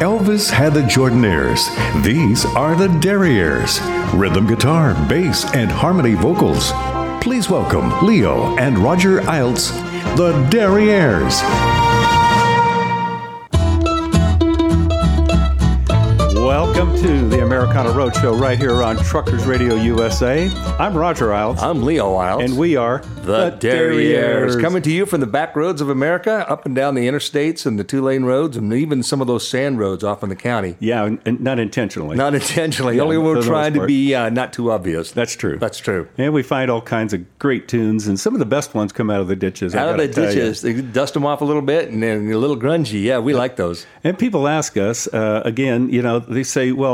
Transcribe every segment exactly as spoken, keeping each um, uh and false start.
Elvis had the Jordanaires. These are the Derrieres. Rhythm guitar, bass, and harmony vocals. Please welcome Leo and Roger Eilts, the Derrieres. Welcome to the Americana Road Show right here on Truckers Radio U S A. I'm Roger Eilts. I'm Leo Eilts. And we are the, the Derrieres. Derrieres. Coming to you from the back roads of America, up and down the interstates and the two-lane roads, and even some of those sand roads off in the county. Yeah, and not intentionally. Not intentionally. Yeah, only we're trying to be uh, not too obvious. That's true. That's true. And we find all kinds of great tunes, and some of the best ones come out of the ditches. Out of the ditches. They dust them off a little bit, and then a little grungy. Yeah, we yeah. like those. And people ask us, uh, again, you know, they say, well,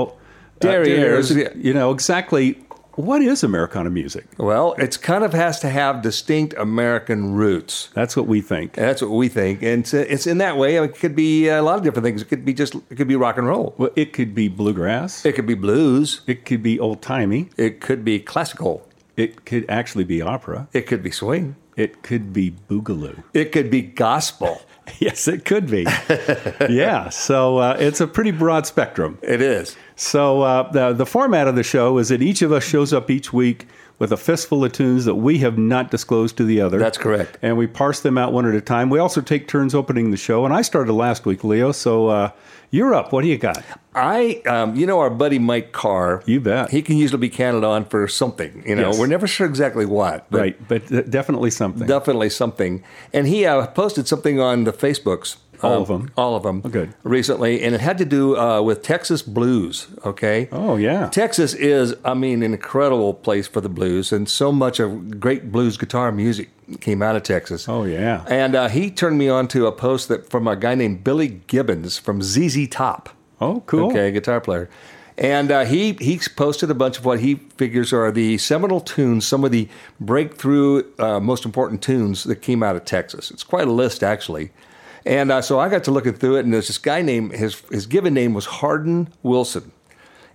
uh, Derrieres, you know, exactly what is Americana music? Well, it's kind of has to have distinct American roots. That's what we think. That's what we think. And it's, it's in that way, it could be a lot of different things. It could be just, it could be rock and roll. Well, it could be bluegrass. It could be blues. It could be old-timey. It could be classical. It could actually be opera. It could be swing. It could be boogaloo. It could be gospel. Yes, it could be. Yeah, so uh, it's a pretty broad spectrum. It is. So uh, the, the format of the show is that each of us shows up each week with a fistful of tunes that we have not disclosed to the other. That's correct. And we parse them out one at a time. We also take turns opening the show. And I started last week, Leo, so uh, you're up. What do you got? I, um, you know, our buddy Mike Carr. You bet. He can usually be counted on for something. You know, yes. We're never sure exactly what. But right, but definitely something. Definitely something. And he uh, posted something on the Facebooks. All um, of them. All of them. Oh, good. Recently. And it had to do uh, with Texas blues, okay? Oh, yeah. Texas is, I mean, an incredible place for the blues. And so much of great blues guitar music came out of Texas. Oh, yeah. And uh, he turned me on to a post that from a guy named Billy Gibbons from Z Z Top. Oh, cool. Okay, guitar player. And uh, he, he posted a bunch of what he figures are the seminal tunes, some of the breakthrough, uh, most important tunes that came out of Texas. It's quite a list, actually. And uh, so I got to looking through it, and there's this guy named, his his given name was Hardin Wilson.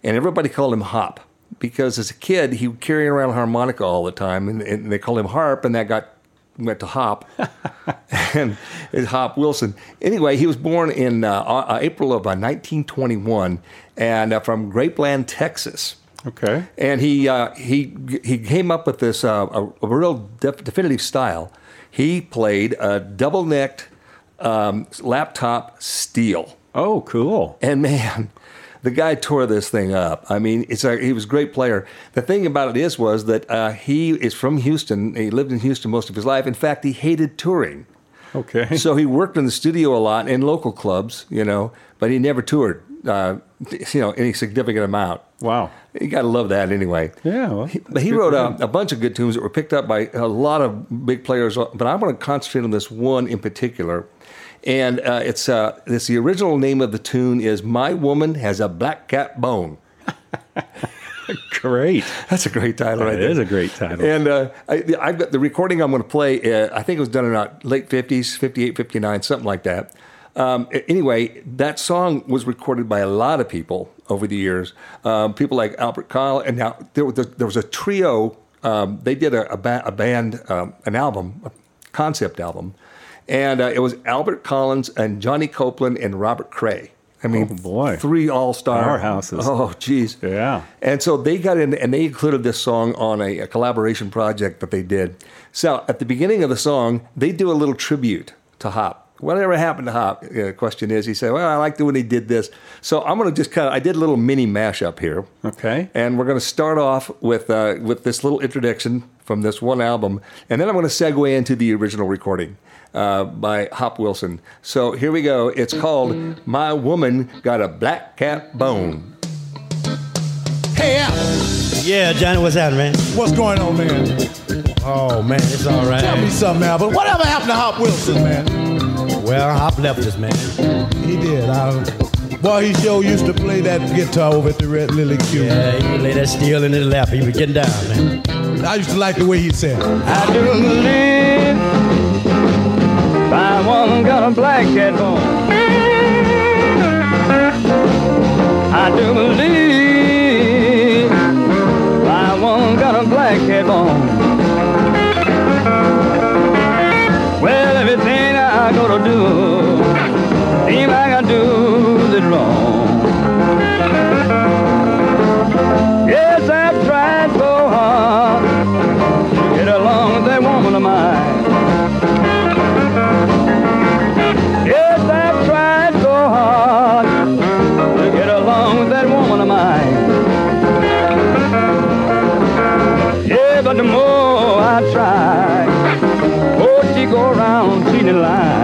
And everybody called him Hop, because as a kid, he would carry around a harmonica all the time, and, and they called him Harp, and that got went to Hop. And it's Hop Wilson. Anyway, he was born in uh, April of uh, nineteen twenty-one, and uh, from Grapeland, Texas. Okay. And he uh, he he came up with this, uh, a, a real def- definitive style. He played a double-necked, Um, laptop steel. Oh, cool. And man, the guy tore this thing up. I mean, it's a, he was a great player. The thing about it is was that uh, he is from Houston. He lived in Houston most of his life. In fact, he hated touring. Okay. So he worked in the studio a lot in local clubs, you know, but he never toured, uh, you know, any significant amount. Wow. You got to love that anyway. Yeah. Well, he, but he wrote a, a bunch of good tunes that were picked up by a lot of big players, but I want to concentrate on this one in particular. And uh, it's uh, this. The original name of the tune is "My Woman Has a Black Cat Bone." Great. That's a great title right there. It is a great title. And uh, I, I've got the recording I'm going to play. Uh, I think it was done in the late fifties, fifty-eight, fifty-nine, something like that. Um, anyway, that song was recorded by a lot of people over the years. Um, people like Albert Collins. And now there was a, there was a trio. Um, they did a, a, ba- a band, um, an album, a concept album. And uh, it was Albert Collins and Johnny Copeland and Robert Cray. I mean, oh boy. Three all-star. Powerhouses. Oh, geez. Yeah. And so they got in, and they included this song on a, a collaboration project that they did. So at the beginning of the song, they do a little tribute to Hop. Whatever happened to Hop, the uh, question is, he said, well, I liked it when he did this. So I'm going to just kind of, I did a little mini mashup here. Okay. And we're going to start off with uh, with this little introduction from this one album. And then I'm going to segue into the original recording. Uh, by Hop Wilson. So here we go. It's called "My Woman Got a Black Cat Bone." Hey, Al. Yeah, Johnny, what's happening, man? What's going on, man? Oh, man, it's all right. Tell me something, Al, but whatever happened to Hop Wilson, man? Well, Hop left us, man. He did. I, Boy, he sure used to play that guitar over at the Red Lily Cube. Yeah, he would lay that steel in his lap. He would get down, man. I used to like the way he said, I do believe by one got a black cat bone. I do believe by one got a black cat bone. Well, everything I gotta do, seem like I do it wrong. Yes, I've tried so hard to get along with that woman of mine. Yes, I've tried so hard to get along with that woman of mine. Yeah, but the more I try, oh, she go around cheating line.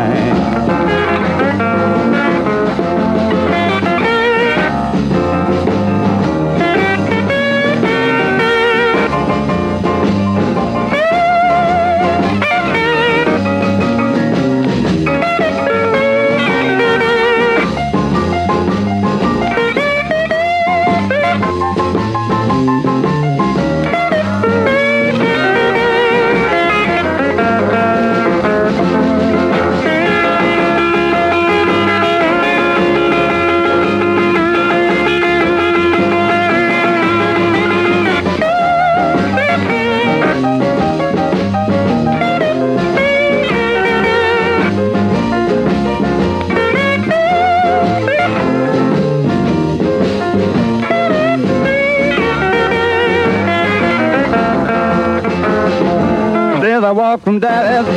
I walked from Dallas,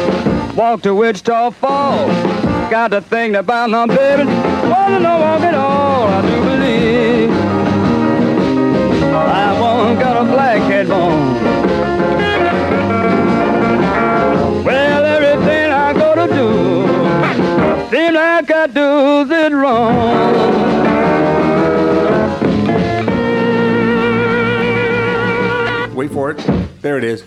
walked to Wichita Falls. Got to thinking about my baby, wasn't no walk at all. I do believe I once got a black cat bone. Well, everything I go to do, seems like I do it wrong. Wait for it. There it is.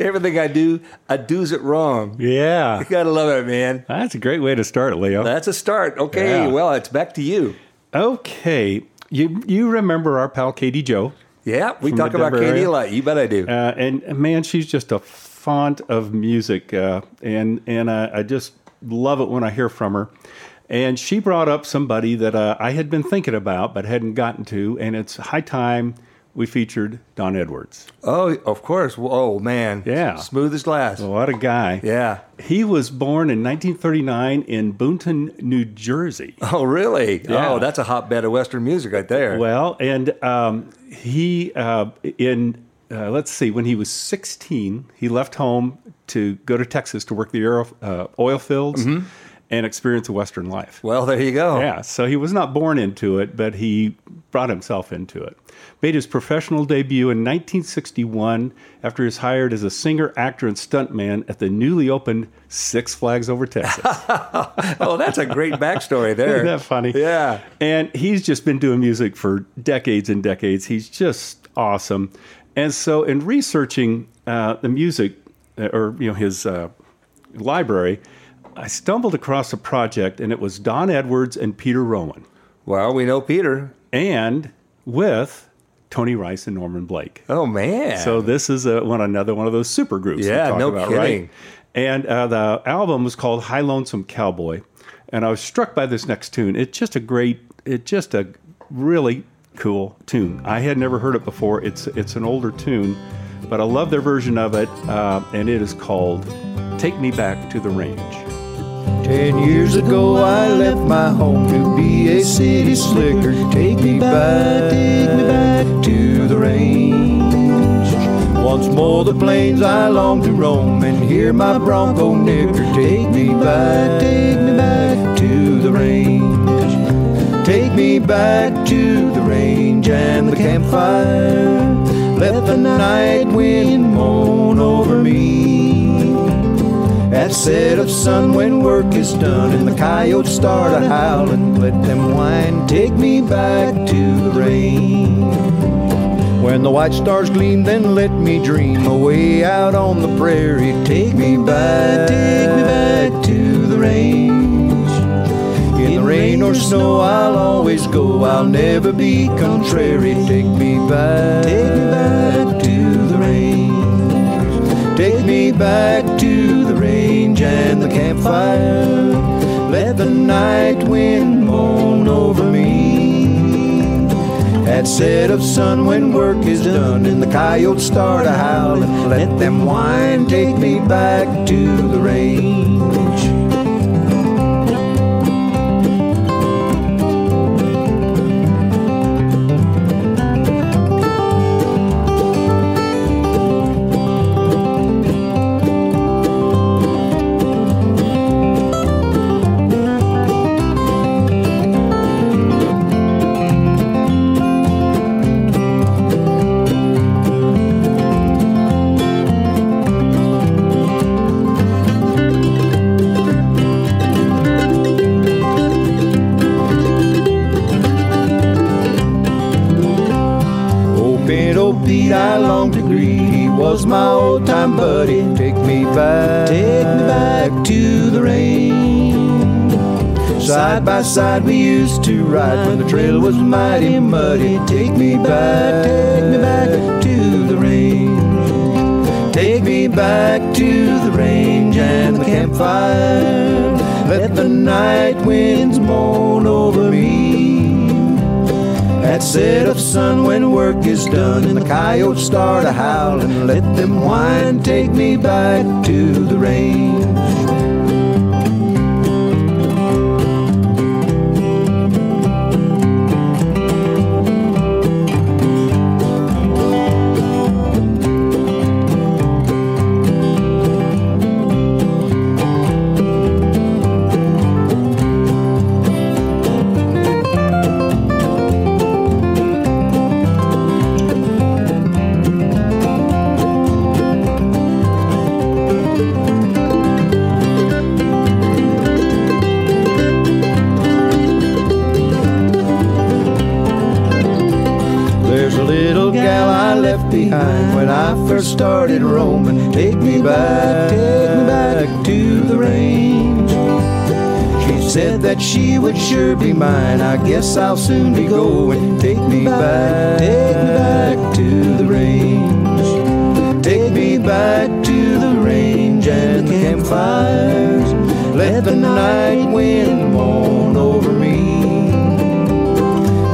Everything I do, I do's it wrong. Yeah. You got to love it, man. That's a great way to start, Leo. That's a start. Okay, yeah. Well, it's back to you. Okay. You you remember our pal, Katie Jo. Yeah, we talk about Katie area. a lot. You bet I do. Uh, and, man, she's just a font of music, uh, and, and I, I just love it when I hear from her. And she brought up somebody that uh, I had been thinking about but hadn't gotten to, and it's high time we featured Don Edwards. Oh, of course. Oh, man. Yeah. Smooth as glass. What a guy. Yeah. He was born in nineteen thirty-nine in Boonton, New Jersey. Oh, really? Yeah. Oh, that's a hotbed of Western music right there. Well, and um, he, uh, in, uh, let's see, when he was sixteen, he left home to go to Texas to work the oil, uh, oil fields. Mm-hmm. And experience a Western life. Well, there you go. Yeah, so he was not born into it, but he brought himself into it. Made his professional debut in nineteen sixty-one after he was hired as a singer, actor, and stuntman at the newly opened Six Flags Over Texas. Oh, that's a great backstory there. Isn't that funny? Yeah. And he's just been doing music for decades and decades. He's just awesome. And so in researching uh, the music, or you know his uh, library, I stumbled across a project, and it was Don Edwards and Peter Rowan. Well, we know Peter. And with Tony Rice and Norman Blake. Oh, man. So this is a, one another one of those super groups. Yeah, no about, kidding. Right? And uh, the album was called High Lonesome Cowboy. And I was struck by this next tune. It's just a great, it's just a really cool tune. I had never heard it before. It's, it's an older tune, but I love their version of it. Uh, and it is called Take Me Back to the Range. Ten years ago I left my home to be a city slicker. Take me back, take me back to the range. Once more the plains I long to roam and hear my bronco nicker. Take me back, take me back to the range. Take me back to the range and the campfire. Let the night wind moan over me. At set of sun when work is done and the coyotes start a-howling, let them whine, take me back to the range. When the white stars gleam, then let me dream away out on the prairie. Take me back, take me back to the range. In the rain or snow I'll always go, I'll never be contrary. Take me back, take me back to the range. Take me back to the range and the campfire. Let the night wind moan over me. At set of sun when work is done and the coyotes start a howling, let them whine, take me back to the range. Side we used to ride when the trail was mighty muddy. Take me back, take me back to the range. Take me back to the range and the campfire. Let the night winds moan over me. At set of sun when work is done and the coyotes start a howling, let them whine, take me back to the range. Started roaming, take me back, take me back to the range. She said that she would sure be mine, I guess I'll soon be going. Take me back, take me back to the range. Take me back to the range and the campfires. Let the night wind moan over me.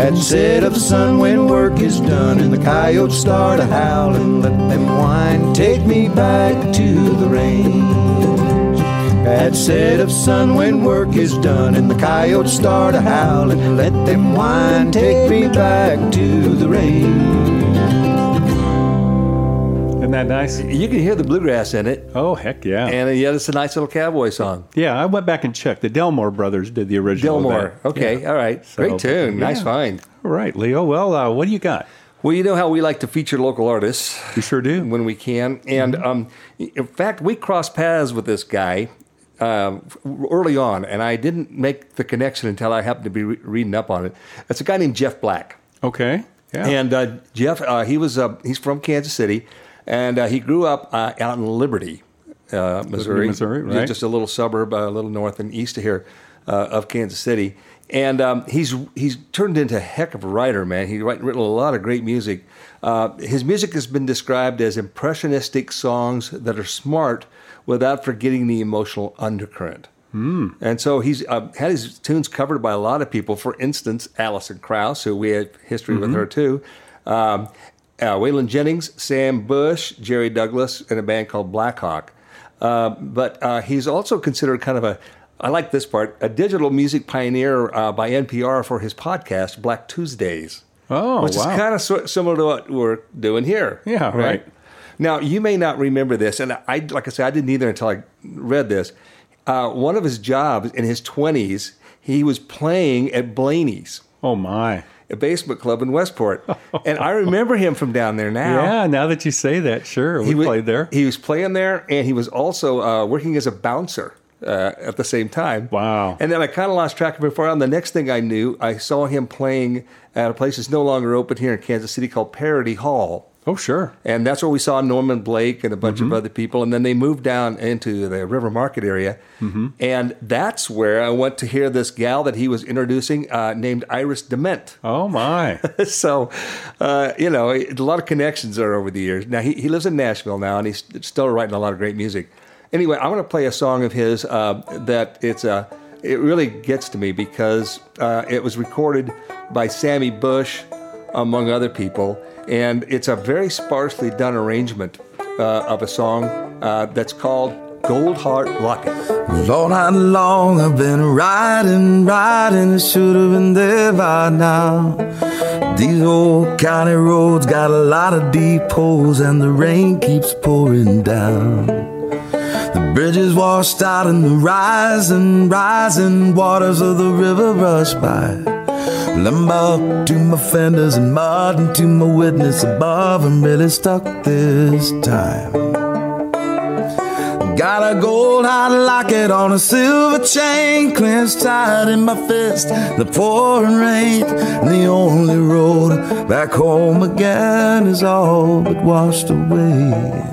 At set of sun when work is done and the coyotes start a howling, let them whine, take me back to the range. At set of sun when work is done and the coyotes start a howling, let them whine, take me back to the range. Isn't that nice? You can hear the bluegrass in it. Oh, heck yeah. And yet it's a nice little cowboy song. Yeah, I went back and checked. The Delmore Brothers did the original. Delmore, okay, yeah. All right. So, great tune, yeah. Nice find. All right, Leo. Well, uh, what do you got? Well, you know how we like to feature local artists. We sure do. When we can. And um, in fact, we crossed paths with this guy uh, early on, and I didn't make the connection until I happened to be re- reading up on it. It's a guy named Jeff Black. Okay. Yeah. And uh, Jeff, uh, he was uh, he's from Kansas City, and uh, he grew up uh, out in Liberty, uh, Missouri. Liberty, Missouri, right. Just a little suburb, uh, a little north and east of here uh, of Kansas City. And um, he's he's turned into a heck of a writer, man. He's written a lot of great music. Uh, his music has been described as impressionistic songs that are smart without forgetting the emotional undercurrent. Mm. And so he's uh, had his tunes covered by a lot of people. For instance, Alison Krauss, who we have history mm-hmm. with her too. Um, uh, Waylon Jennings, Sam Bush, Jerry Douglas, and a band called Blackhawk. Uh, but uh, he's also considered kind of a... I like this part, a digital music pioneer uh, by N P R for his podcast, Black Tuesdays. Oh, which wow. Which is kind of so- similar to what we're doing here. Yeah, right? right. Now, you may not remember this, and I, like I said, I didn't either until I read this. Uh, one of his jobs in his twenties, he was playing at Blaney's. Oh, my. A basement club in Westport. And I remember him from down there now. Yeah, now that you say that, sure. We he was, played there. He was playing there, and he was also uh, working as a bouncer. Uh, at the same time. Wow. And then I kind of lost track of him for a while. And the next thing I knew, I saw him playing at a place that's no longer open here in Kansas City called Parody Hall. Oh, sure. And that's where we saw Norman Blake and a bunch mm-hmm. of other people. And then they moved down into the River Market area. Mm-hmm. And that's where I went to hear this gal that he was introducing uh, named Iris DeMent. Oh, my. So, uh, you know, a lot of connections there over the years. Now, he, he lives in Nashville now, and he's still writing a lot of great music. Anyway, I'm going to play a song of his uh, that it's a... Uh, it really gets to me because uh, it was recorded by Sammy Bush, among other people, and it's a very sparsely done arrangement uh, of a song uh, that's called Gold Heart Locket. Well, all night long I've been riding, riding, it should have been there by now. These old county roads got a lot of deep holes and the rain keeps pouring down. Bridges washed out and the rising, rising waters of the river rush by. Well, I'm up to my fenders and mud and to my witness above. I'm really stuck this time. Got a gold hot locket on a silver chain, clenched tight in my fist, the pouring rain. And the only road back home again is all but washed away.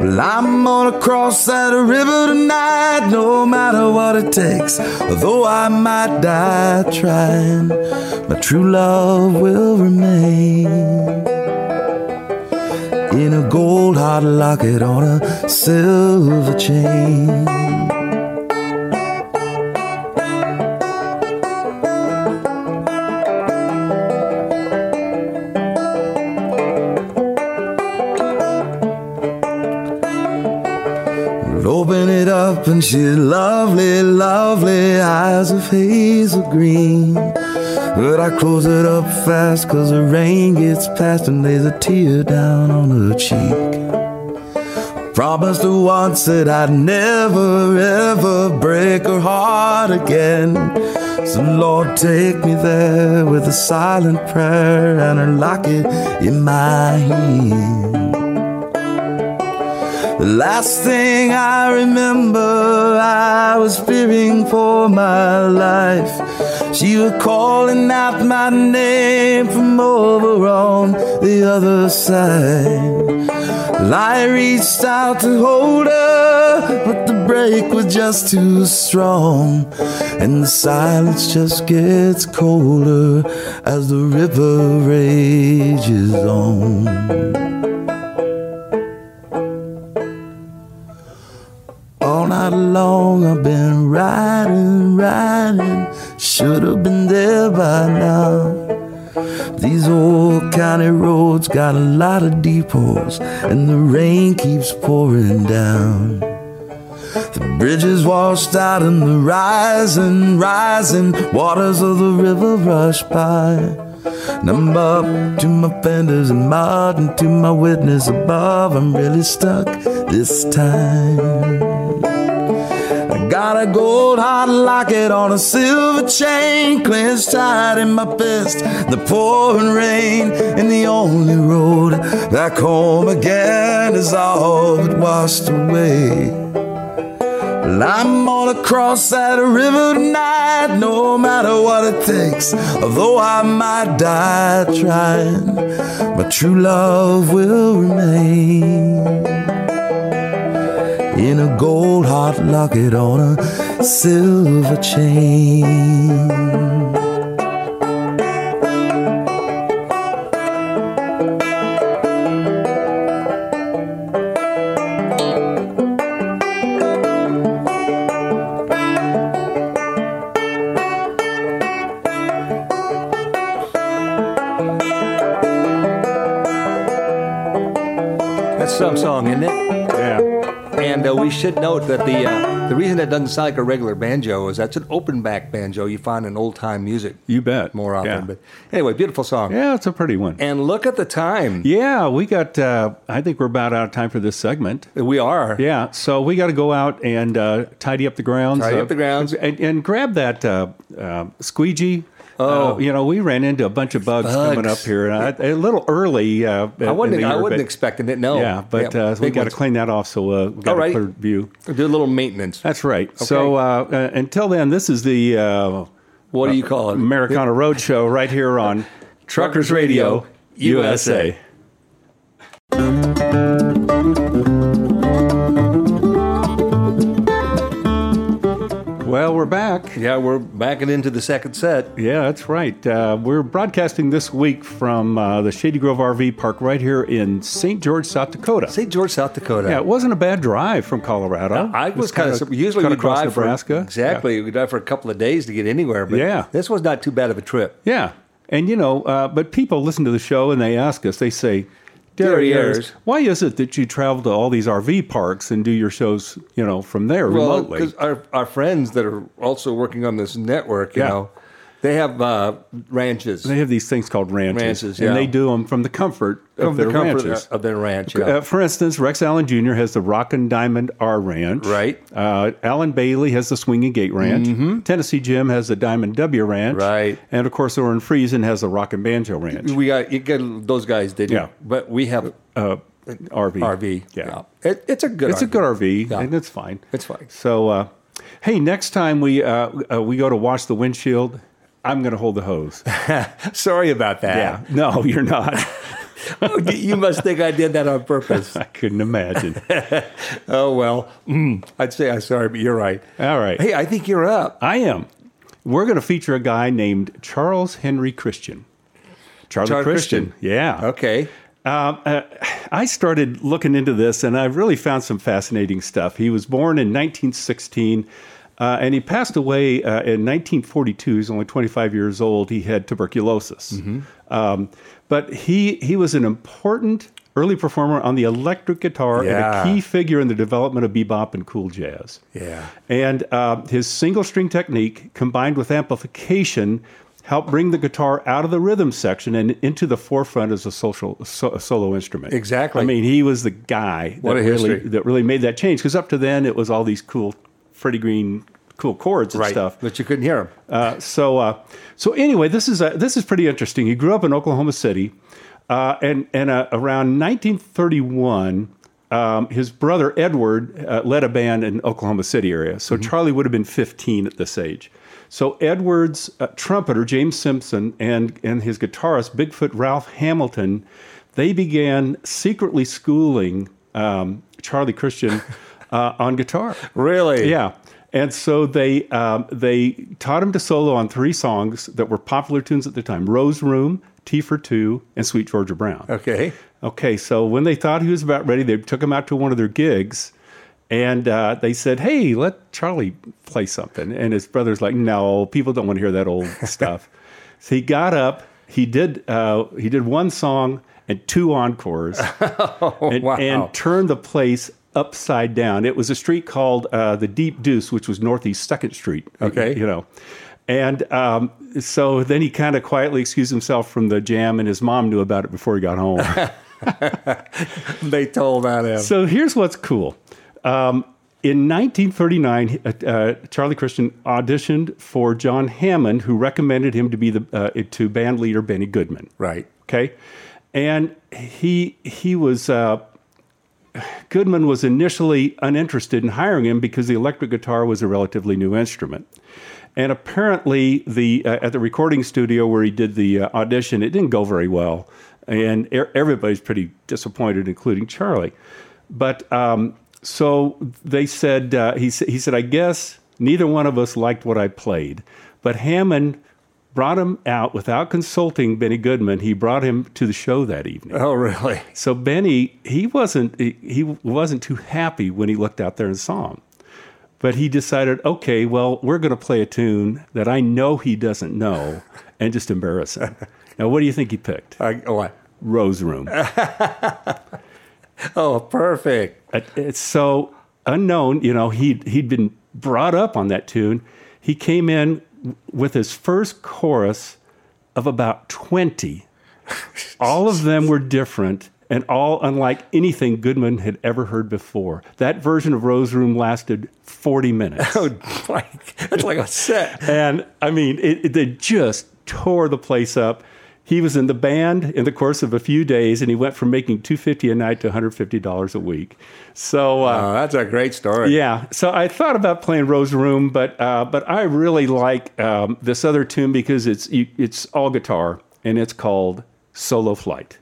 Well, I'm gonna cross that river tonight, no matter what it takes, although I might die trying, my true love will remain. In a gold heart locket on a silver chain. And she's lovely, lovely, eyes of hazel green. But I close it up fast, cause the rain gets past and lays a tear down on her cheek. Promised her once that I'd never, ever break her heart again. So Lord, take me there with a silent prayer and her locket in my hand. The last thing I remember, I was fearing for my life. She was calling out my name from over on the other side. Well, I reached out to hold her, but the break was just too strong. And the silence just gets colder as the river rages on. All night long I've been riding, riding, should have been there by now. These old county roads got a lot of deep holes, and the rain keeps pouring down. The bridges washed out and the rising, rising waters of the river rush by. And I'm up to my fenders and mud and to my witness above. I'm really stuck this time. I got a gold heart locket on a silver chain, clenched tight in my fist, the pouring rain. And the only road back home again is all but washed away. Well, I'm gonna cross that river tonight, no matter what it takes, although I might die trying, my true love will remain. In a gold heart locket on a silver chain. Some song, isn't it? Yeah. And uh, we should note that the uh, the reason that doesn't sound like a regular banjo is that's an open back banjo you find in old time music. You bet. More often. Yeah. But anyway, beautiful song. Yeah, it's a pretty one. And look at the time. Yeah, we got, uh, I think we're about out of time for this segment. We are. Yeah, so we got to go out and uh, tidy up the grounds. Tidy uh, up the grounds. And, and grab that uh, uh, squeegee. Oh, uh, you know, we ran into a bunch of bugs, bugs. coming up here, and I, a little early. Uh, I wasn't, I wasn't expecting it. No, yeah, but yeah, uh, we got to clean that off, so uh, we got right. a clear view. We'll do a little maintenance. That's right. Okay. So uh, until then, this is the uh, what do you call it? Americana Road Show right here on Truckers Radio U S A. we're back. Yeah, we're backing into the second set. Yeah, that's right. Uh, we're broadcasting this week from uh, the Shady Grove R V Park right here in Saint George, South Dakota. Saint George, South Dakota. Yeah, it wasn't a bad drive from Colorado. No, I was kind of, usually we drive Nebraska. For, exactly. Yeah. We drive for a couple of days to get anywhere, but yeah. this was not too bad of a trip. Yeah. And, you know, uh, but people listen to the show and they ask us, they say, Derrieres, why is it that you travel to all these R V parks and do your shows, you know, from there well, remotely? Well, because our, our friends that are also working on this network, you yeah. know, they have uh, ranches. They have these things called ranches. Ranches, yeah. And they do them from the comfort from of their the comfort ranches. Of their ranch, yeah. Uh, for instance, Rex Allen Junior has the Rockin' Diamond R Ranch. Right. Uh, Alan Bailey has the Swinging Gate Ranch. Mm-hmm. Tennessee Jim has the Diamond W Ranch. Right. And, of course, Orrin Friesen has the Rockin' Banjo Ranch. We got, you got those guys, did yeah. you? But we have... Uh, R V. R V, yeah. yeah. It, it's a good it's R V. It's a good R V, yeah. and it's fine. It's fine. So, uh, hey, next time we uh, uh, we go to wash the windshield... I'm going to hold the hose. Sorry about that. Yeah. No, you're not. You must think I did that on purpose. I couldn't imagine. Oh, well, mm, I'd say I'm sorry, but you're right. All right. Hey, I think you're up. I am. We're going to feature a guy named Charles Henry Christian. Charlie Char- Christian. Christian. Yeah. Okay. Uh, uh, I started looking into this, and I really found some fascinating stuff. He was born in nineteen sixteen. Uh, and he passed away uh, in nineteen forty-two. He's only twenty-five years old. He had tuberculosis. Mm-hmm. Um, but he he was an important early performer on the electric guitar yeah. and a key figure in the development of bebop and cool jazz. Yeah. And uh, his single string technique combined with amplification helped bring the guitar out of the rhythm section and into the forefront as a social so, a solo instrument. Exactly. I mean, he was the guy that, really, that really made that change, because up to then it was all these cool Freddie Green, cool chords and right, stuff, but you couldn't hear him. Uh, so, uh, so anyway, this is a, this is pretty interesting. He grew up in Oklahoma City, uh, and and uh, around nineteen thirty-one, um, his brother Edward uh, led a band in Oklahoma City area. So mm-hmm. Charlie would have been fifteen at this age. So Edward's uh, trumpeter James Simpson and and his guitarist Bigfoot Ralph Hamilton, they began secretly schooling um, Charlie Christian. Uh, on guitar. Really? Yeah. And so they um, they taught him to solo on three songs that were popular tunes at the time. Rose Room, T for Two, and Sweet Georgia Brown. Okay. Okay, so when they thought he was about ready, they took him out to one of their gigs, and uh, they said, hey, let Charlie play something. And his brother's like, no, people don't want to hear that old stuff. So he got up, he did uh, he did one song and two encores, oh, and, wow. and turned the place upside down. It was a street called uh, the Deep Deuce, which was Northeast second Street. Okay. You know. And um, so then he kind of quietly excused himself from the jam, and his mom knew about it before he got home. They told on him. So here's what's cool. Um, in nineteen thirty-nine, uh, uh, Charlie Christian auditioned for John Hammond, who recommended him to be the uh, to band leader Benny Goodman. Right. Okay. And he he was... Uh, Goodman was initially uninterested in hiring him because the electric guitar was a relatively new instrument. And apparently, the uh, at the recording studio where he did the uh, audition, it didn't go very well. And er- everybody's pretty disappointed, including Charlie. But um, so they said, uh, he, sa- he said, I guess neither one of us liked what I played. But Hammond brought him out without consulting Benny Goodman. He brought him to the show that evening. Oh, really? So Benny, he wasn't he, he wasn't too happy when he looked out there and saw him. But he decided, okay, well, we're going to play a tune that I know he doesn't know and just embarrass him. Now, what do you think he picked? Uh, what? Rose Room. Oh, perfect. Uh, it's so unknown, you know, he he'd been brought up on that tune. He came in with his first chorus of about twenty. All of them were different and all unlike anything Goodman had ever heard before. That version of Rose Room lasted forty minutes. Oh, like, that's like a set. And, I mean, it, it, they just tore the place up. He was in the band in the course of a few days, and he went from making two hundred fifty dollars a night to one hundred fifty dollars a week. So uh, oh, that's a great story. Yeah. So I thought about playing Rose Room, but uh, but I really like um, this other tune because it's you, it's all guitar, and it's called Solo Flight.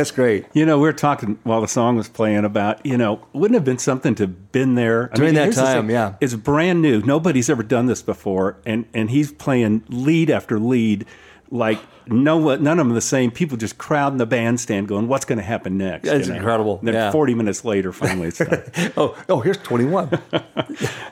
That's great. You know, we were talking while the song was playing about, you know, wouldn't it have been something to have been there? I During mean, that time, yeah. It's brand new. Nobody's ever done this before. And, and he's playing lead after lead. Like, no, none of them are the same. People just crowding the bandstand going, what's going to happen next? It's you know? incredible. And then yeah. forty minutes later, finally, it's done. oh, oh, here's twenty-one.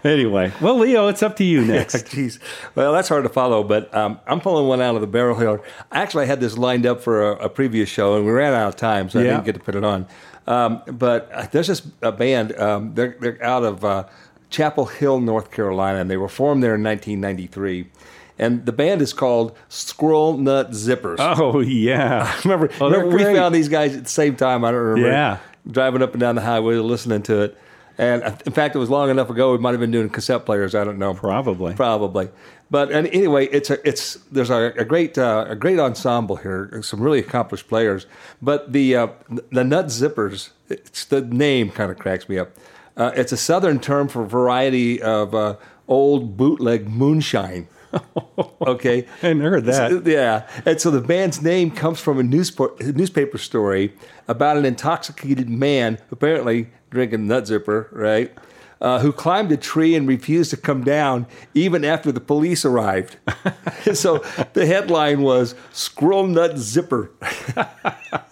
Anyway. Well, Leo, it's up to you next. Jeez. Well, that's hard to follow, but um, I'm pulling one out of the barrel here. Actually, I had this lined up for a, a previous show, and we ran out of time, so yeah. I didn't get to put it on. Um, but there's this a band. Um, they're, they're out of uh, Chapel Hill, North Carolina, and they were formed there in nineteen ninety-three. And the band is called Squirrel Nut Zippers. Oh, yeah. I remember, oh, remember we found these guys at the same time. I don't remember. Yeah. Driving up and down the highway, listening to it. And in fact, it was long enough ago, we might have been doing cassette players. I don't know. Probably. Probably. But and anyway, it's a, it's there's a, a great uh, a great ensemble here, some really accomplished players. But the, uh, the Nut Zippers, it's, the name kind of cracks me up. Uh, it's a Southern term for a variety of uh, old bootleg moonshine. Okay. I hadn't heard that. So, yeah. And so the band's name comes from a newspo- newspaper story about an intoxicated man, apparently drinking Nut Zipper, right, uh, who climbed a tree and refused to come down even after the police arrived. So the headline was, Squirrel Nut Zipper.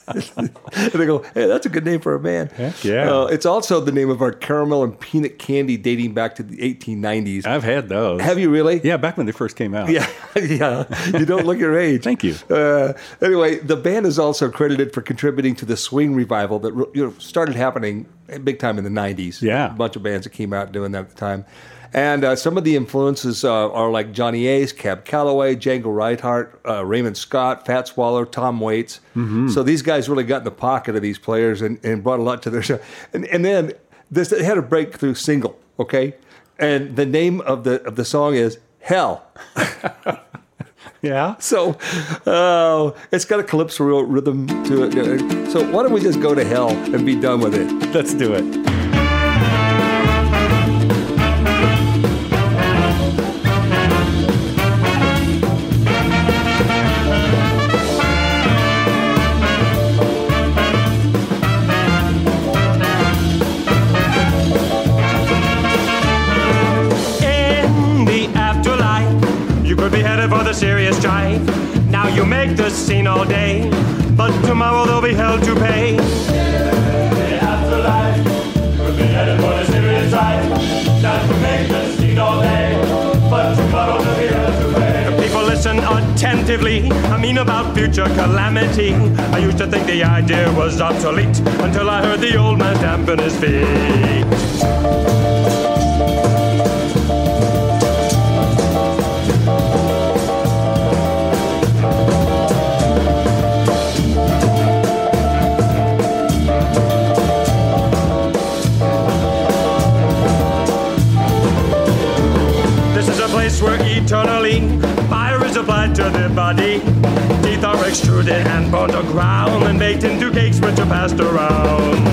And they go, hey, that's a good name for a band. Heck yeah. Uh, it's also the name of our caramel and peanut candy dating back to the eighteen nineties. I've had those. Have you really? Yeah, back when they first came out. Yeah, yeah. You don't look your age. Thank you. Uh, anyway, the band is also credited for contributing to the swing revival that re- you know, started happening big time in the nineties. Yeah. A bunch of bands that came out doing that at the time. And uh, some of the influences uh, are like Johnny Ace, Cab Calloway, Django Reinhardt, uh, Raymond Scott, Fat Swallow, Tom Waits. Mm-hmm. So these guys really got in the pocket of these players and, and brought a lot to their show. And, and then this, they had a breakthrough single, okay? And the name of the of the song is Hell. Yeah. So uh, it's got a calypso rhythm to it. So why don't we just go to hell and be done with it? Let's do it. Serious drive. Now you make the scene all day, but tomorrow there'll be hell to pay. The afterlife will be headed for the serious drive. Now you make the scene all day, but tomorrow there'll be hell to pay. The people listen attentively. I mean about future calamity. I used to think the idea was obsolete until I heard the old man dampen his feet. Where eternally fire is applied to the body, teeth are extruded and burned to ground and baked into cakes which are passed around.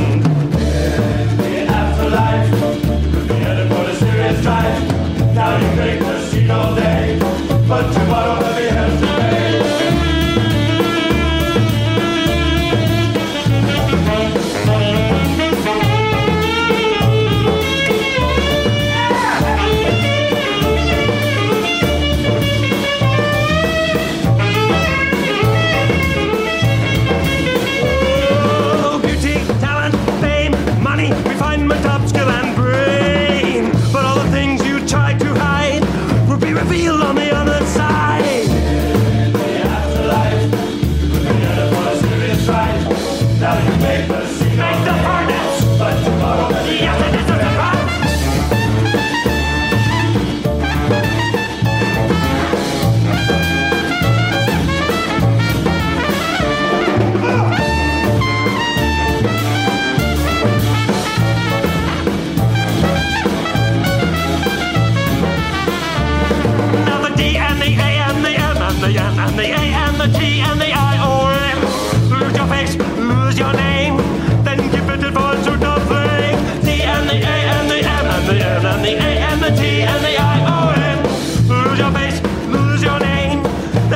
The afterlife could be headed for the serious drive. Now you make the scene all day, but tomorrow will be hell to pay.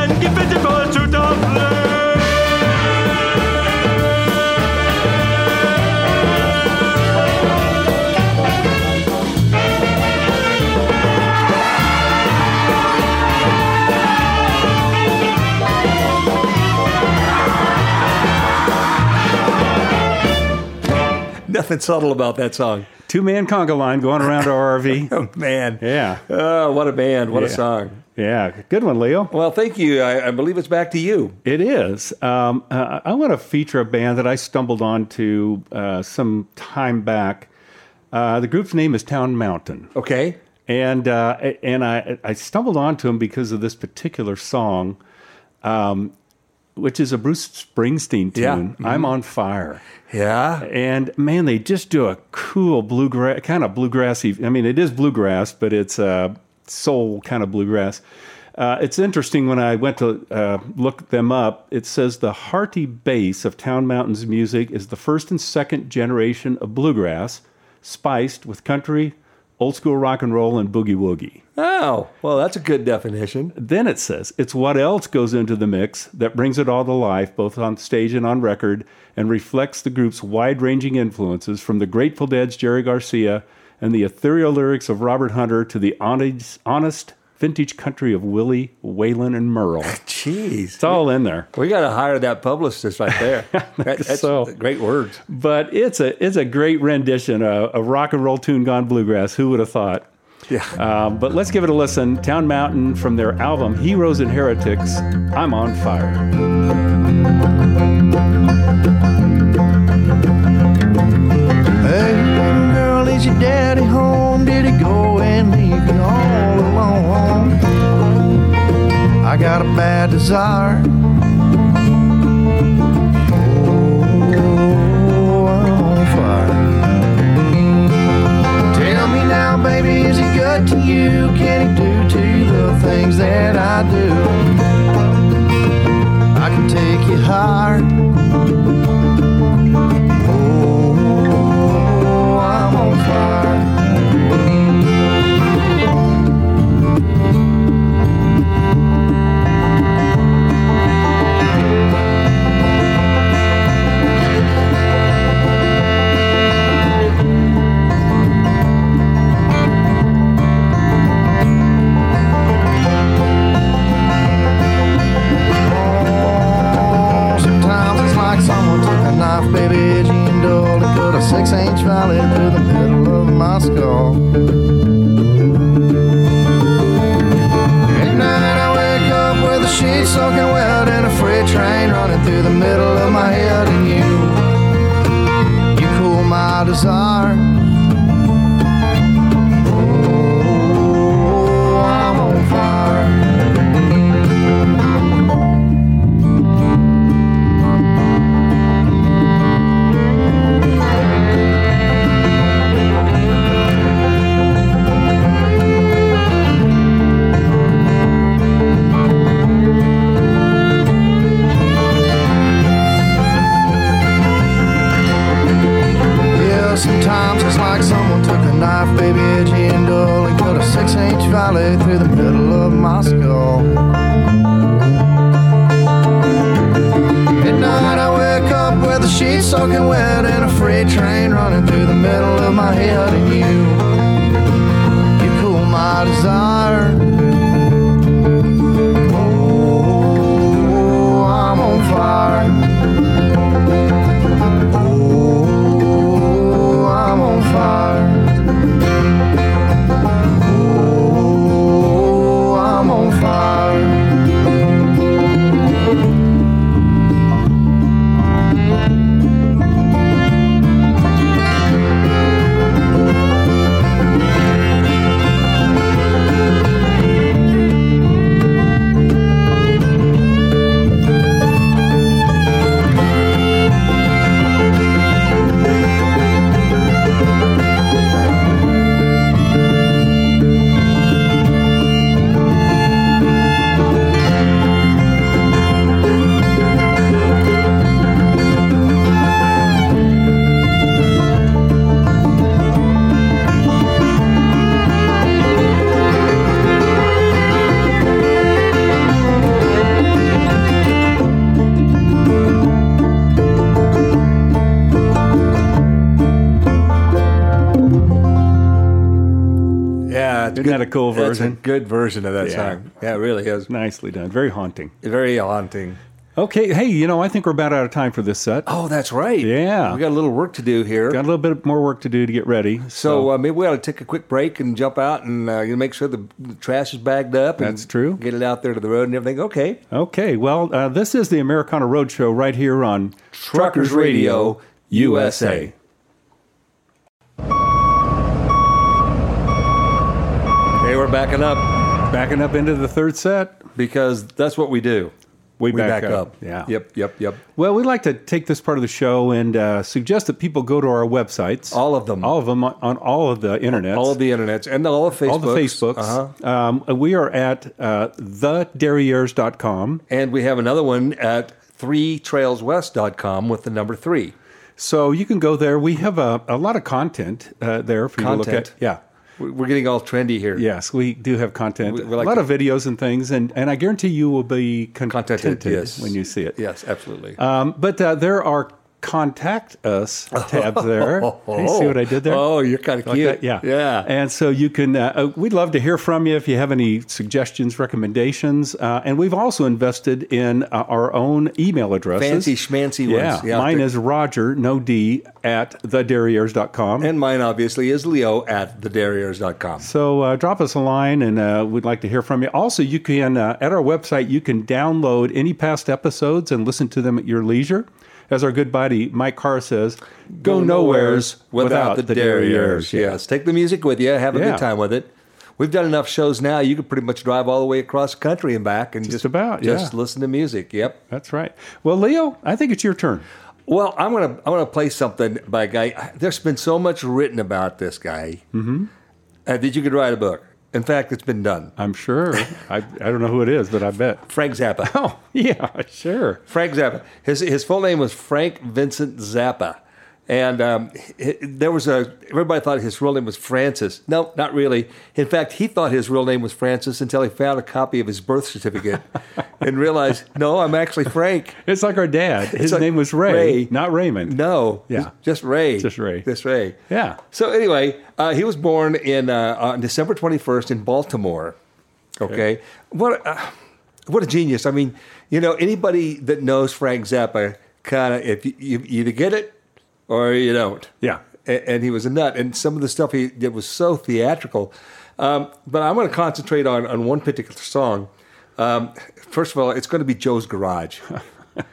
Give it to God to the nothing subtle about that song. Two-man conga line going around our R V. Oh, man. Yeah. Oh, what a band. What yeah. a song. Yeah. Good one, Leo. Well, thank you. I, I believe it's back to you. It is. Um, uh, I want to feature a band that I stumbled onto uh, some time back. Uh, the group's name is Town Mountain. Okay. And uh, and I, I stumbled onto them because of this particular song, um, which is a Bruce Springsteen tune, yeah. mm-hmm. I'm on Fire. Yeah. And, man, they just do a cool bluegrass, kind of bluegrassy. I mean, it is bluegrass, but it's uh, soul kind of bluegrass. Uh, it's interesting when I went to uh, look them up, it says the hearty bass of Town Mountain's music is the first and second generation of bluegrass, spiced with country, old school rock and roll, and boogie woogie. Oh, well, that's a good definition. Then it says, it's what else goes into the mix that brings it all to life, both on stage and on record, and reflects the group's wide-ranging influences from the Grateful Dead's Jerry Garcia and the ethereal lyrics of Robert Hunter to the honest, honest vintage country of Willie, Waylon, and Merle. Jeez. It's all in there. We got to hire that publicist right there. that, that's so, great words. But it's a it's a great rendition, a, a rock and roll tune gone bluegrass. Who would have thought? Yeah. Um, but let's give it a listen. Town Mountain from their album Heroes and Heretics, I'm on Fire. Hey, girl, is your daddy home? Did he go and leave you all alone? I got a bad desire. Oh, I'm on fire. Tell me now, baby, is it good to you? Can he do to you the things that I do? I can take you higher. Six-inch valley through the middle of my skull. At night I wake up with the sheets soaking wet and a freight train running through the middle of my head. And you, you cool my desire. Oh, I'm on fire. Sometimes it's like someone took a knife, baby, edgy and dull, and cut a six-inch valley through the middle of my skull. At night I wake up with the sheets soaking wet and a freight train running through the middle of my head. And you, you cool my desire. Oh, I'm on fire. Isn't that a cool version? That's a good version of that yeah. song. Yeah, it really is. Nicely done. Very haunting. Very haunting. Okay. Hey, you know, I think we're about out of time for this set. Oh, that's right. Yeah. We got a little work to do here. Got a little bit more work to do to get ready. So, so uh, maybe we ought to take a quick break and jump out and uh, make sure the, the trash is bagged up. And that's true. Get it out there to the road and everything. Okay. Okay. Well, uh, this is the Americana Road Show right here on Truckers Radio U S A. Hey, we're backing up. Backing up into the third set. Because that's what we do. We, we back, back up. up. Yeah. Yep, yep, yep. Well, we'd like to take this part of the show and uh, suggest that people go to our websites. All of them. All of them on, on all of the internets. All of the internets and all of Facebooks. All the Facebooks. Uh-huh. Um, we are at uh, the derrieres dot com. And we have another one at three trails west dot com with the number three. So you can go there. We have a, a lot of content uh, there for content. you to look at. Yeah. We're getting all trendy here. Yes, we do have content. We, we like a lot to... of videos and things, and, and I guarantee you will be contented, contented yes. when you see it. Yes, absolutely. Um, but uh, there are Contact Us tabs there. Oh, oh, hey, see what I did there? Oh, you're kind of like cute. That? Yeah. Yeah. And so you can, uh, we'd love to hear from you if you have any suggestions, recommendations. Uh, and we've also invested in uh, our own email addresses. Fancy schmancy yeah. ones. Yeah. Mine is Roger, no D, at the derrieres dot com. And mine, obviously, is Leo at the derrieres dot com. So uh, drop us a line, and uh, we'd like to hear from you. Also, you can, uh, at our website, you can download any past episodes and listen to them at your leisure. As our good buddy Mike Carr says, go, go nowheres without, without the, the Derrieres. Yeah. Yes, take the music with you. Have a yeah. good time with it. We've done enough shows now. You can pretty much drive all the way across the country and back and just, just about just yeah. listen to music. Yep, that's right. Well, Leo, I think it's your turn. Well, I'm gonna I'm gonna play something by a guy. There's been so much written about this guy mm-hmm. uh, that you could write a book. In fact, it's been done. I'm sure. I I don't know who it is, but I bet. Frank Zappa. Oh, yeah, sure. Frank Zappa. His his full name was Frank Vincent Zappa. And um, there was a, everybody thought his real name was Francis. No, not really. In fact, he thought his real name was Francis until he found a copy of his birth certificate and realized, no, I'm actually Frank. It's like our dad. His like name was Ray, Ray, not Raymond. No, yeah, just Ray. Just Ray. Just Ray. Yeah. So anyway, uh, he was born in uh, on December twenty-first in Baltimore. Okay. okay. What, uh, what a genius. I mean, you know, anybody that knows Frank Zappa, kind of, if you, you either get it, or you don't. Yeah. And, and he was a nut. And some of the stuff he did was so theatrical. Um, but I'm going to concentrate on, on one particular song. Um, first of all, it's going to be Joe's Garage.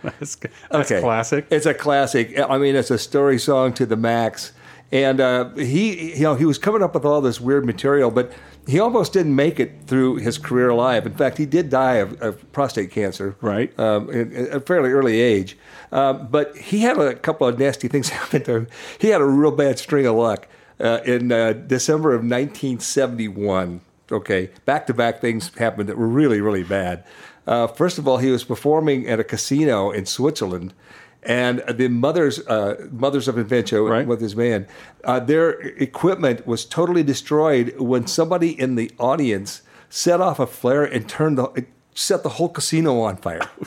that's that's okay. classic. It's a classic. I mean, it's a story song to the max. And uh, he, you know, he was coming up with all this weird material, but he almost didn't make it through his career alive. In fact, he did die of, of prostate cancer, right, um, at a fairly early age. Uh, but he had a couple of nasty things happen to him. He had a real bad string of luck uh, in uh, December of nineteen seventy-one. Okay, back-to-back things happened that were really, really bad. Uh, first of all, he was performing at a casino in Switzerland. And the mothers, uh, mothers of Invention, right. with his man, uh, their equipment was totally destroyed when somebody in the audience set off a flare and turned the, set the whole casino on fire. Oh,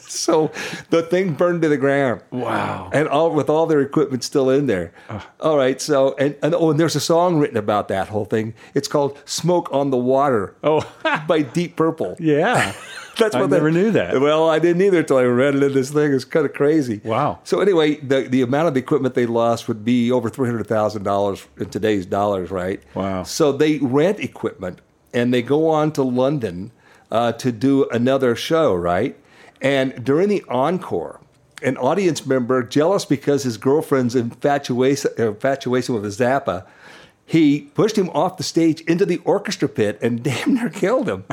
so the thing burned to the ground. Wow! And all with all their equipment still in there. Uh, all right. So and and oh, and there's a song written about that whole thing. It's called "Smoke on the Water." Oh, by Deep Purple. Yeah. That's what I never that, knew that. Well, I didn't either until I read it in this thing. It's kind of crazy. Wow. So anyway, the, the amount of equipment they lost would be over three hundred thousand dollars in today's dollars, right? Wow. So they rent equipment, and they go on to London uh, to do another show, right? And during the encore, an audience member, jealous because his girlfriend's infatuation, infatuation with Zappa, he pushed him off the stage into the orchestra pit and damn near killed him.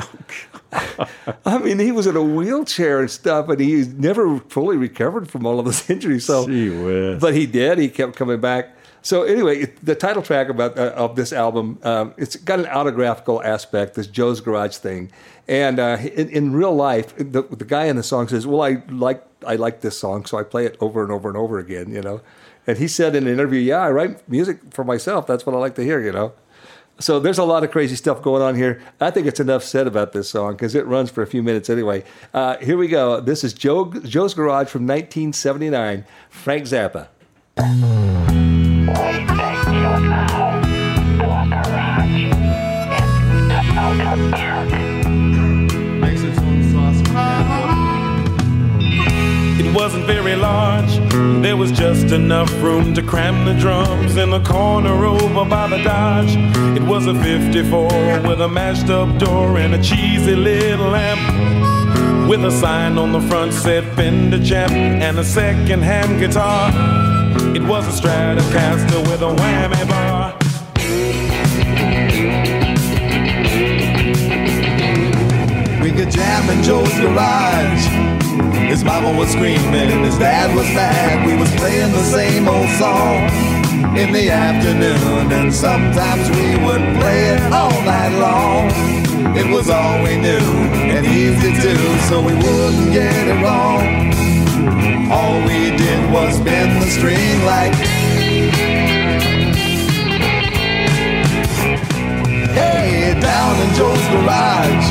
I mean, he was in a wheelchair and stuff, and he never fully recovered from all of his injuries. So, Gee whiz. But he did. He kept coming back. So anyway, it, the title track about uh, of this album, um, it's got an autographical aspect, this Joe's Garage thing. And uh, in, in real life, the, the guy in the song says, well, I like I like this song, so I play it over and over and over again, you know. And he said in an interview, yeah, I write music for myself. That's what I like to hear, you know. So there's a lot of crazy stuff going on here. I think it's enough said about this song because it runs for a few minutes anyway. Uh, here we go. This is Joe, Joe's Garage from nineteen seventy-nine, Frank Zappa. We take you now to a garage in Albuquerque. Makes its own sauce. wasn't very large. There was just enough room to cram the drums in the corner over by the Dodge. It was a fifty-four with a mashed up door and a cheesy little amp, with a sign on the front said Fender Champ and a second hand guitar. It was a Stratocaster with a whammy bar. We could jam in Joe's garage. His mama was screaming, his dad was mad. We was playing the same old song in the afternoon, and sometimes we would play it all night long. It was all we knew, and easy too, so we wouldn't get it wrong. All we did was bend the string like, hey, down in Joe's garage.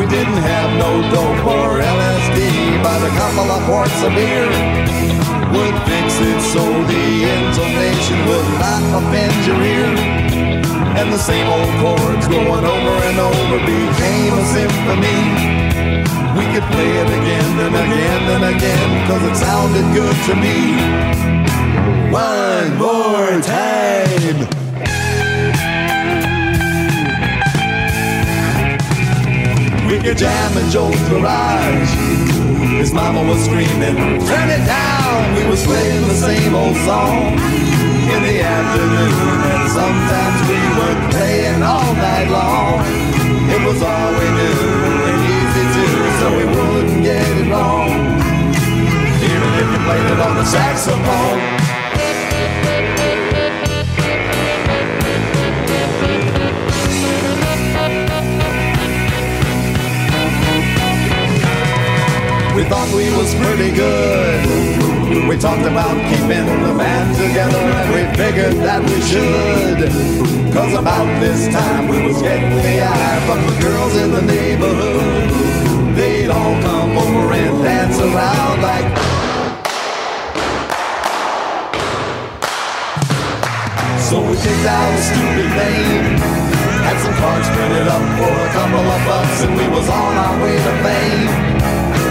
We didn't have no dope or L S D, but a couple of quarts of beer would fix it so the intonation would not offend your ear. And the same old chords going over and over became a symphony. We could play it again and again and again, cause it sounded good to me. One more time. We could jam in Joe's garage. His mama was screaming, turn it down. We were playing the same old song in the afternoon, and sometimes we were playing all night long. It was all we knew, and easy too, so we wouldn't get it wrong, even if you played it on the saxophone. We thought we was pretty good. We talked about keeping the band together, and we figured that we should. Cause about this time we was getting the eye from the girls in the neighborhood. They'd all come over and dance around like, so we picked out a stupid name, had some cards printed up for a couple of bucks, and we was on our way to fame.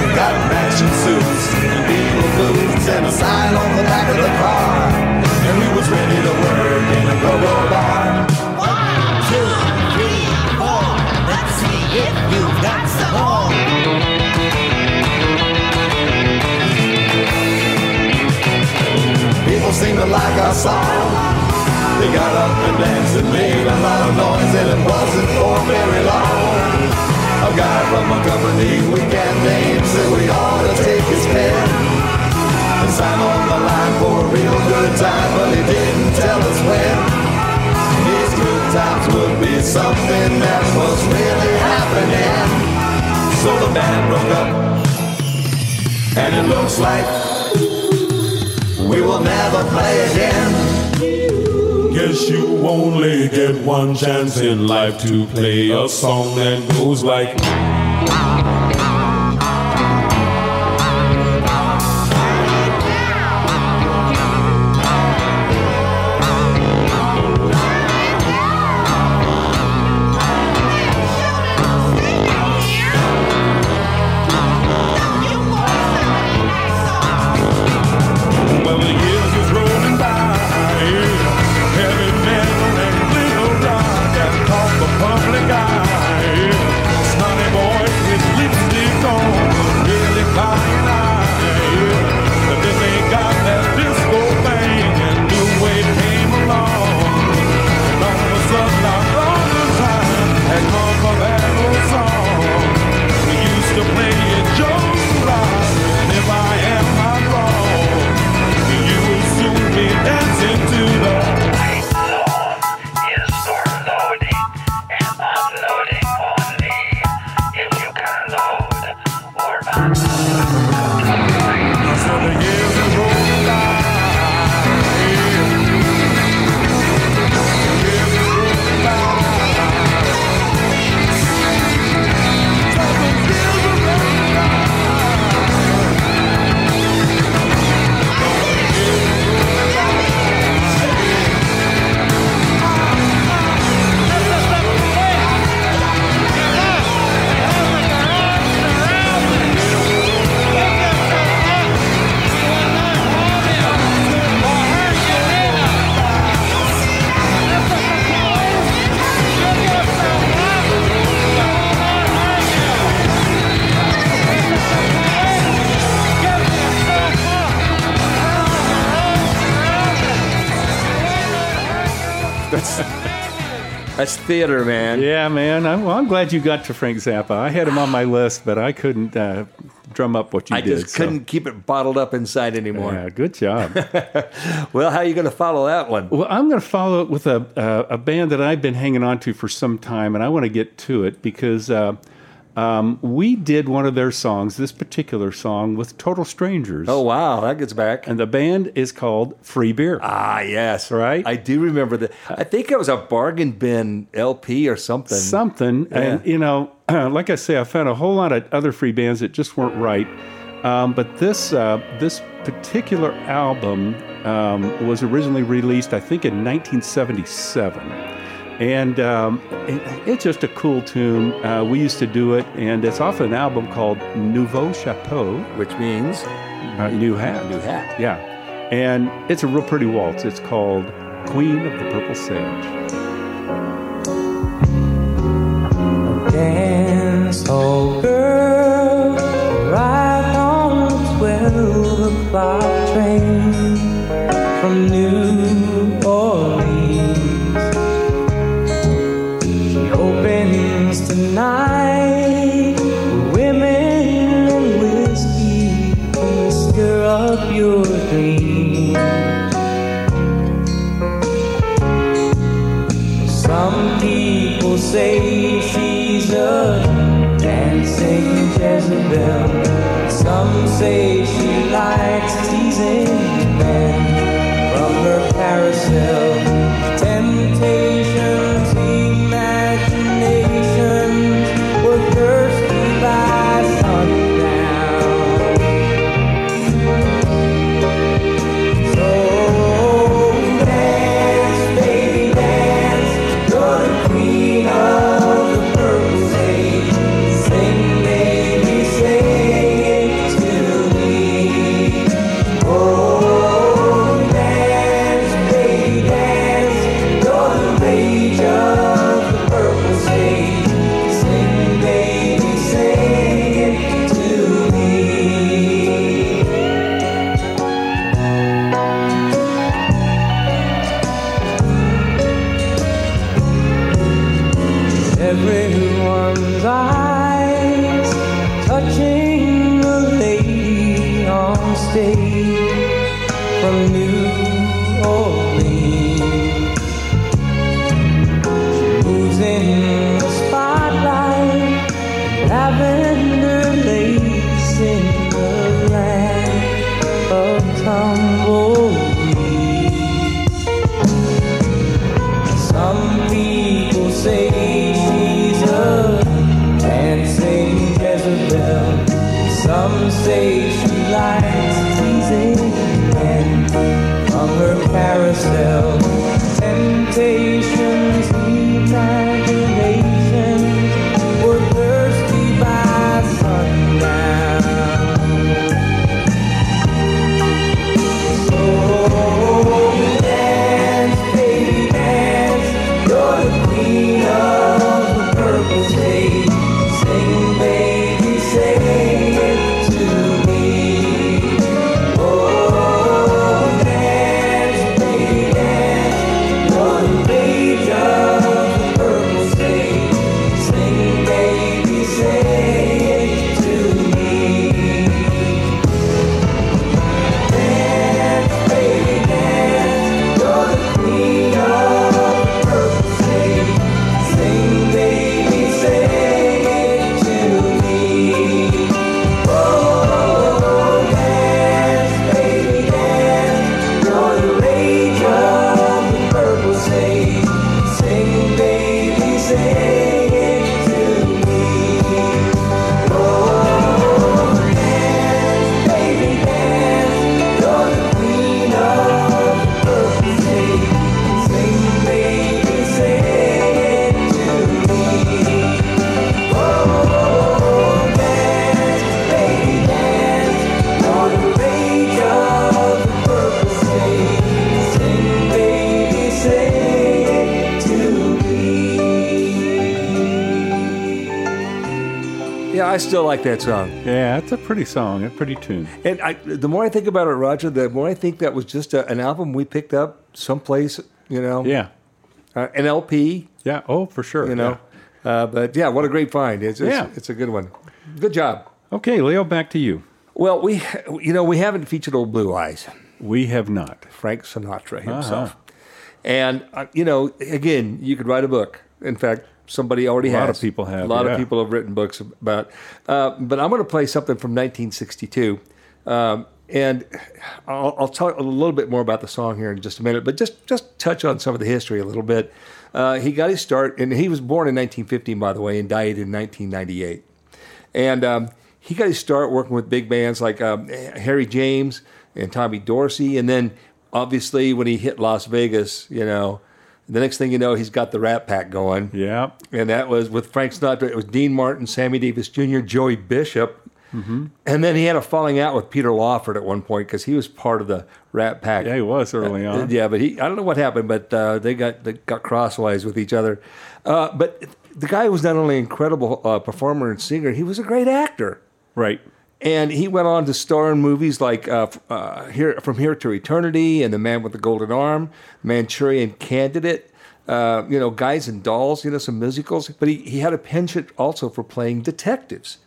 Got matching suits and beetle boots and a sign on the back of the car, and we was ready to work in a go-go bar. One, two, three, four, let's see if you've got some more. People seem to like our song. They got up and danced and made a lot of noise, and it wasn't for very long. A guy from a company we can't name said we ought to take his pen and sign on the line for a real good time, but he didn't tell us when. These good times would be something that was really happening. So the band broke up, and it looks like we will never play again. Guess you only get one chance in life to play a song that goes like, That's, that's theater, man. Yeah, man. I'm, well, I'm glad you got to Frank Zappa. I had him on my list, but I couldn't uh, drum up what you I did. I just so. couldn't keep it bottled up inside anymore. Yeah, good job. Well, how are you going to follow that one? Well, I'm going to follow it with a, uh, a band that I've been hanging on to for some time, and I want to get to it because... Uh, Um, we did one of their songs, this particular song, with total strangers. Oh, wow. That gets back. And the band is called Free Beer. Ah, yes. Right? I do remember that. I think it was a bargain bin L P or something. Something. Yeah. And, you know, like I say, I found a whole lot of other free bands that just weren't right. Um, but this, uh, this particular album um, was originally released, I think, in nineteen seventy-seven. And um, it, it's just a cool tune. Uh, we used to do it, and it's off an album called Nouveau Chapeau. Which means? Uh, new hat. New hat. Yeah. And it's a real pretty waltz. It's called Queen of the Purple Sage. Dance, oh girl, ride on the twelve o'clock train from New Orleans. Tonight, women and whiskey can stir up your dreams. Some people say she's a dancing Jezebel. Some say she likes teasing men from her carousel. Temptation. Still like that song. Yeah, it's a pretty song, a pretty tune. And I, the more I think about it, Roger, the more I think that was just a, an album we picked up someplace, you know. Yeah. uh, an L P. Yeah. Oh, for sure. You know, yeah. Uh, but yeah, what a great find! It's, it's, yeah, it's a good one. Good job. Okay, Leo, back to you. Well, we, you know, we haven't featured Old Blue Eyes. We have not. Frank Sinatra himself. Uh-huh. And uh, you know, again, you could write a book. In fact, somebody already has. A lot has. of people have. A lot yeah. of people have written books about. Uh, but I'm going to play something from nineteen sixty-two. Um, And I'll, I'll talk a little bit more about the song here in just a minute, but just, just touch on some of the history a little bit. Uh, he got his start, and he was born in nineteen fifteen, by the way, and died in nineteen ninety-eight. And um, he got his start working with big bands like um, Harry James and Tommy Dorsey. And then, obviously, when he hit Las Vegas, you know, the next thing you know, he's got the Rat Pack going. Yeah. And that was with Frank Sinatra. It was Dean Martin, Sammy Davis Junior, Joey Bishop. Mm-hmm. And then he had a falling out with Peter Lawford at one point because he was part of the Rat Pack. Yeah, he was early on. Uh, yeah, but he I don't know what happened, but uh, they got they got crosswise with each other. Uh, but the guy was not only an incredible uh, performer and singer, he was a great actor. Right. And he went on to star in movies like uh, uh, Here From Here to Eternity and The Man with the Golden Arm, Manchurian Candidate, uh, you know, Guys and Dolls, you know, some musicals. But he, he had a penchant also for playing detectives.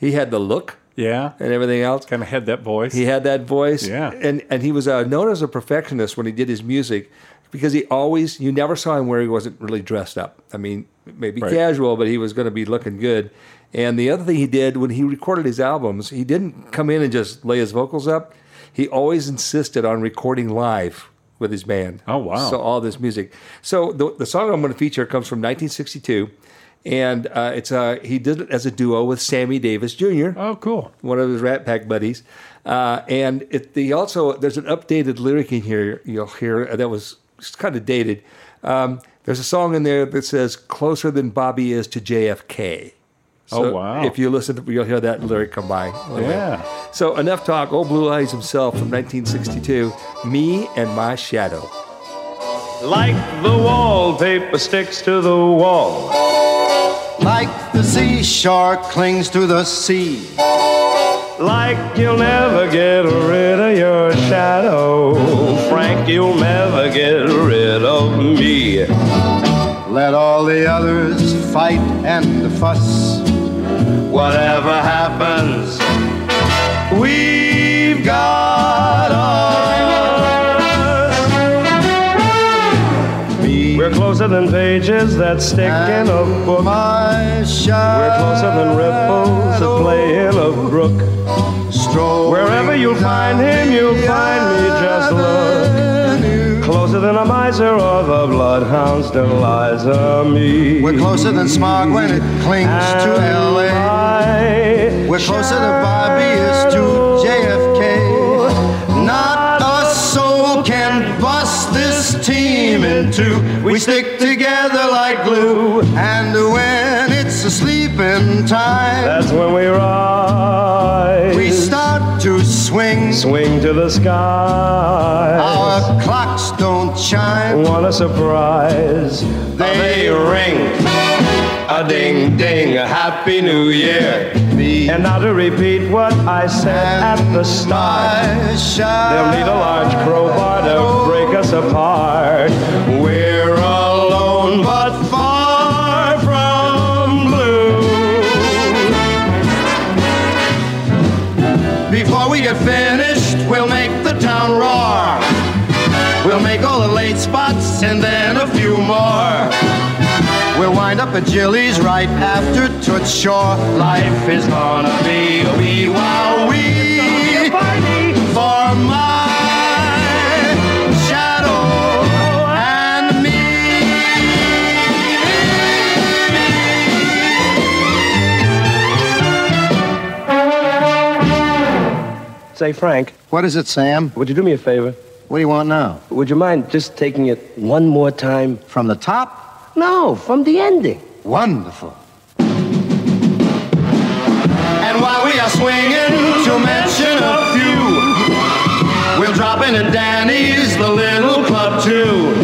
He had the look, yeah, and everything else. Kind of had that voice. He had that voice, yeah. And and he was uh, known as a perfectionist when he did his music, because he always you never saw him where he wasn't really dressed up. I mean, maybe right. casual, but he was going to be looking good. And the other thing he did when he recorded his albums, he didn't come in and just lay his vocals up. He always insisted on recording live with his band. Oh wow! So all this music. So the the song I'm going to feature comes from nineteen sixty-two. And uh, it's uh, he did it as a duo with Sammy Davis Junior Oh, cool. One of his Rat Pack buddies. Uh, and it, the also, there's an updated lyric in here you'll hear that was kind of dated. Um, there's a song in there that says, "Closer than Bobby is to J F K." So oh, wow. If you listen, you'll hear that lyric come by. Yeah. Bit. So enough talk. Old Blue Eyes himself from nineteen sixty-two, "Me and My Shadow." Like the wallpaper sticks to the wall. Like the seashore clings to the sea. Like you'll never get rid of your shadow. Frank, you'll never get rid of me. Let all the others fight and fuss. Whatever happens, we've got us. We're closer than pages that stick in a book. We're closer than ripples that play in a brook. Wherever you'll find him, you'll find me, just look. Closer than a miser or the bloodhound's Deliza me. We're closer than smog when it clings and to L A. We're closer than Bobby is to J F K. Not a soul can bust this team in two. We stick together like glue, and when it's a sleeping time, that's when we rise. We start to swing, swing to the sky. Our clocks don't chime. What a surprise! They, they ring, a ding ding, a happy new year. Me. And now to repeat what I said and at the start, they'll need a large crowbar to break us apart. We're but far from blue. Before we get finished, we'll make the town roar. We'll make all the late spots and then a few more. We'll wind up at Jilly's right after Toots Shore. Life is gonna be a wee wow wee for my Say, Frank. What is it, Sam? Would you do me a favor? What do you want now? Would you mind just taking it one more time? From the top? No, from the ending. Wonderful. And while we are swinging, to mention a few, we'll drop in at Danny's, the little club, too.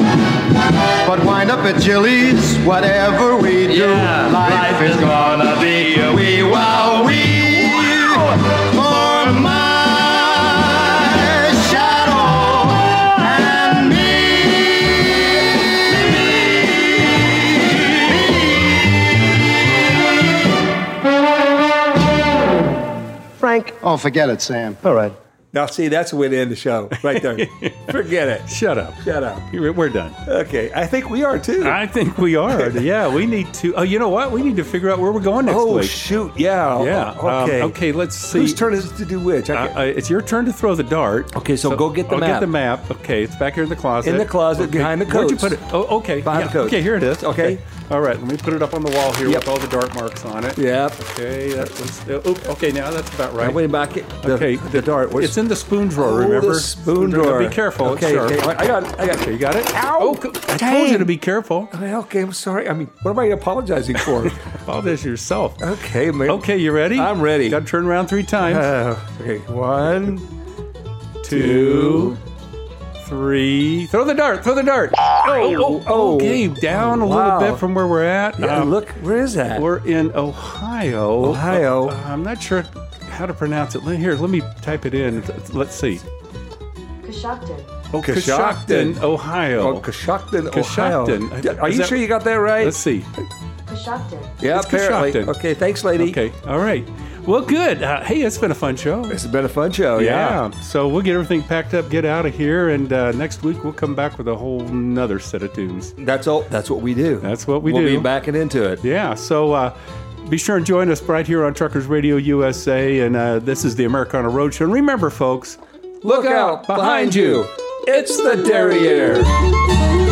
But wind up at Jilly's, whatever we do, yeah, life, life is gonna be a wee wow wee. Oh, forget it, Sam. All right. Now, see, that's a way to end the show, right there. Forget it. Shut up. Shut up. We're done. Okay. I think we are, too. I think we are. Yeah, we need to. Oh, you know what? We need to figure out where we're going next oh, week. Oh, shoot. Yeah. Yeah. Okay. Um, okay, let's see. Whose turn is it to do which? Okay. Uh, uh, it's your turn to throw the dart. Okay, so, so go get the I'll map. Go get the map. Okay, it's back here in the closet. In the closet, okay. Behind the coats. Where'd you put it? Oh, okay. Behind yeah. the coats. Okay, here it is. Okay. Okay. All right, let me put it up on the wall here yep. with all the dart marks on it. Yep. Okay, that was, uh, oop, okay, now that's about right. Now, wait back. The, okay, the, the dart. Where's it's in the spoon drawer, oh, remember? The spoon drawer. Be careful. Okay, okay. I got it. I got it. Okay, you got it? Ow! Oh, I Dang. told you to be careful. Okay, okay, I'm sorry. I mean, what am I apologizing for? Apologize yourself. Okay, man. Okay, you ready? I'm ready. Got to turn around three times. Uh, okay, one, two, three. Throw the dart. Throw the dart. Oh, oh, oh. Okay, down a wow. little bit from where we're at. Yeah, um, look, where is that? We're in Ohio. Ohio. Uh, I'm not sure how to pronounce it. Here, let me type it in. Let's see. Coshocton. Oh, Coshocton, Ohio. Oh, Coshocton, Ohio. Coshocton. Are you that, sure you got that right? Let's see. Coshocton. Yeah, it's apparently. Coshocton. Okay, thanks, lady. Okay, all right. Well, good. Uh, hey, it's been a fun show. It's been a fun show, yeah. yeah. So we'll get everything packed up, get out of here, and uh, next week we'll come back with a whole nother set of tunes. That's all. That's what we do. That's what we we'll do. We'll be backing into it. Yeah, so uh, be sure and join us right here on Truckers Radio U S A, and uh, this is the Americana Road Show. And remember, folks, look, look out behind you. you. It's the Derriere.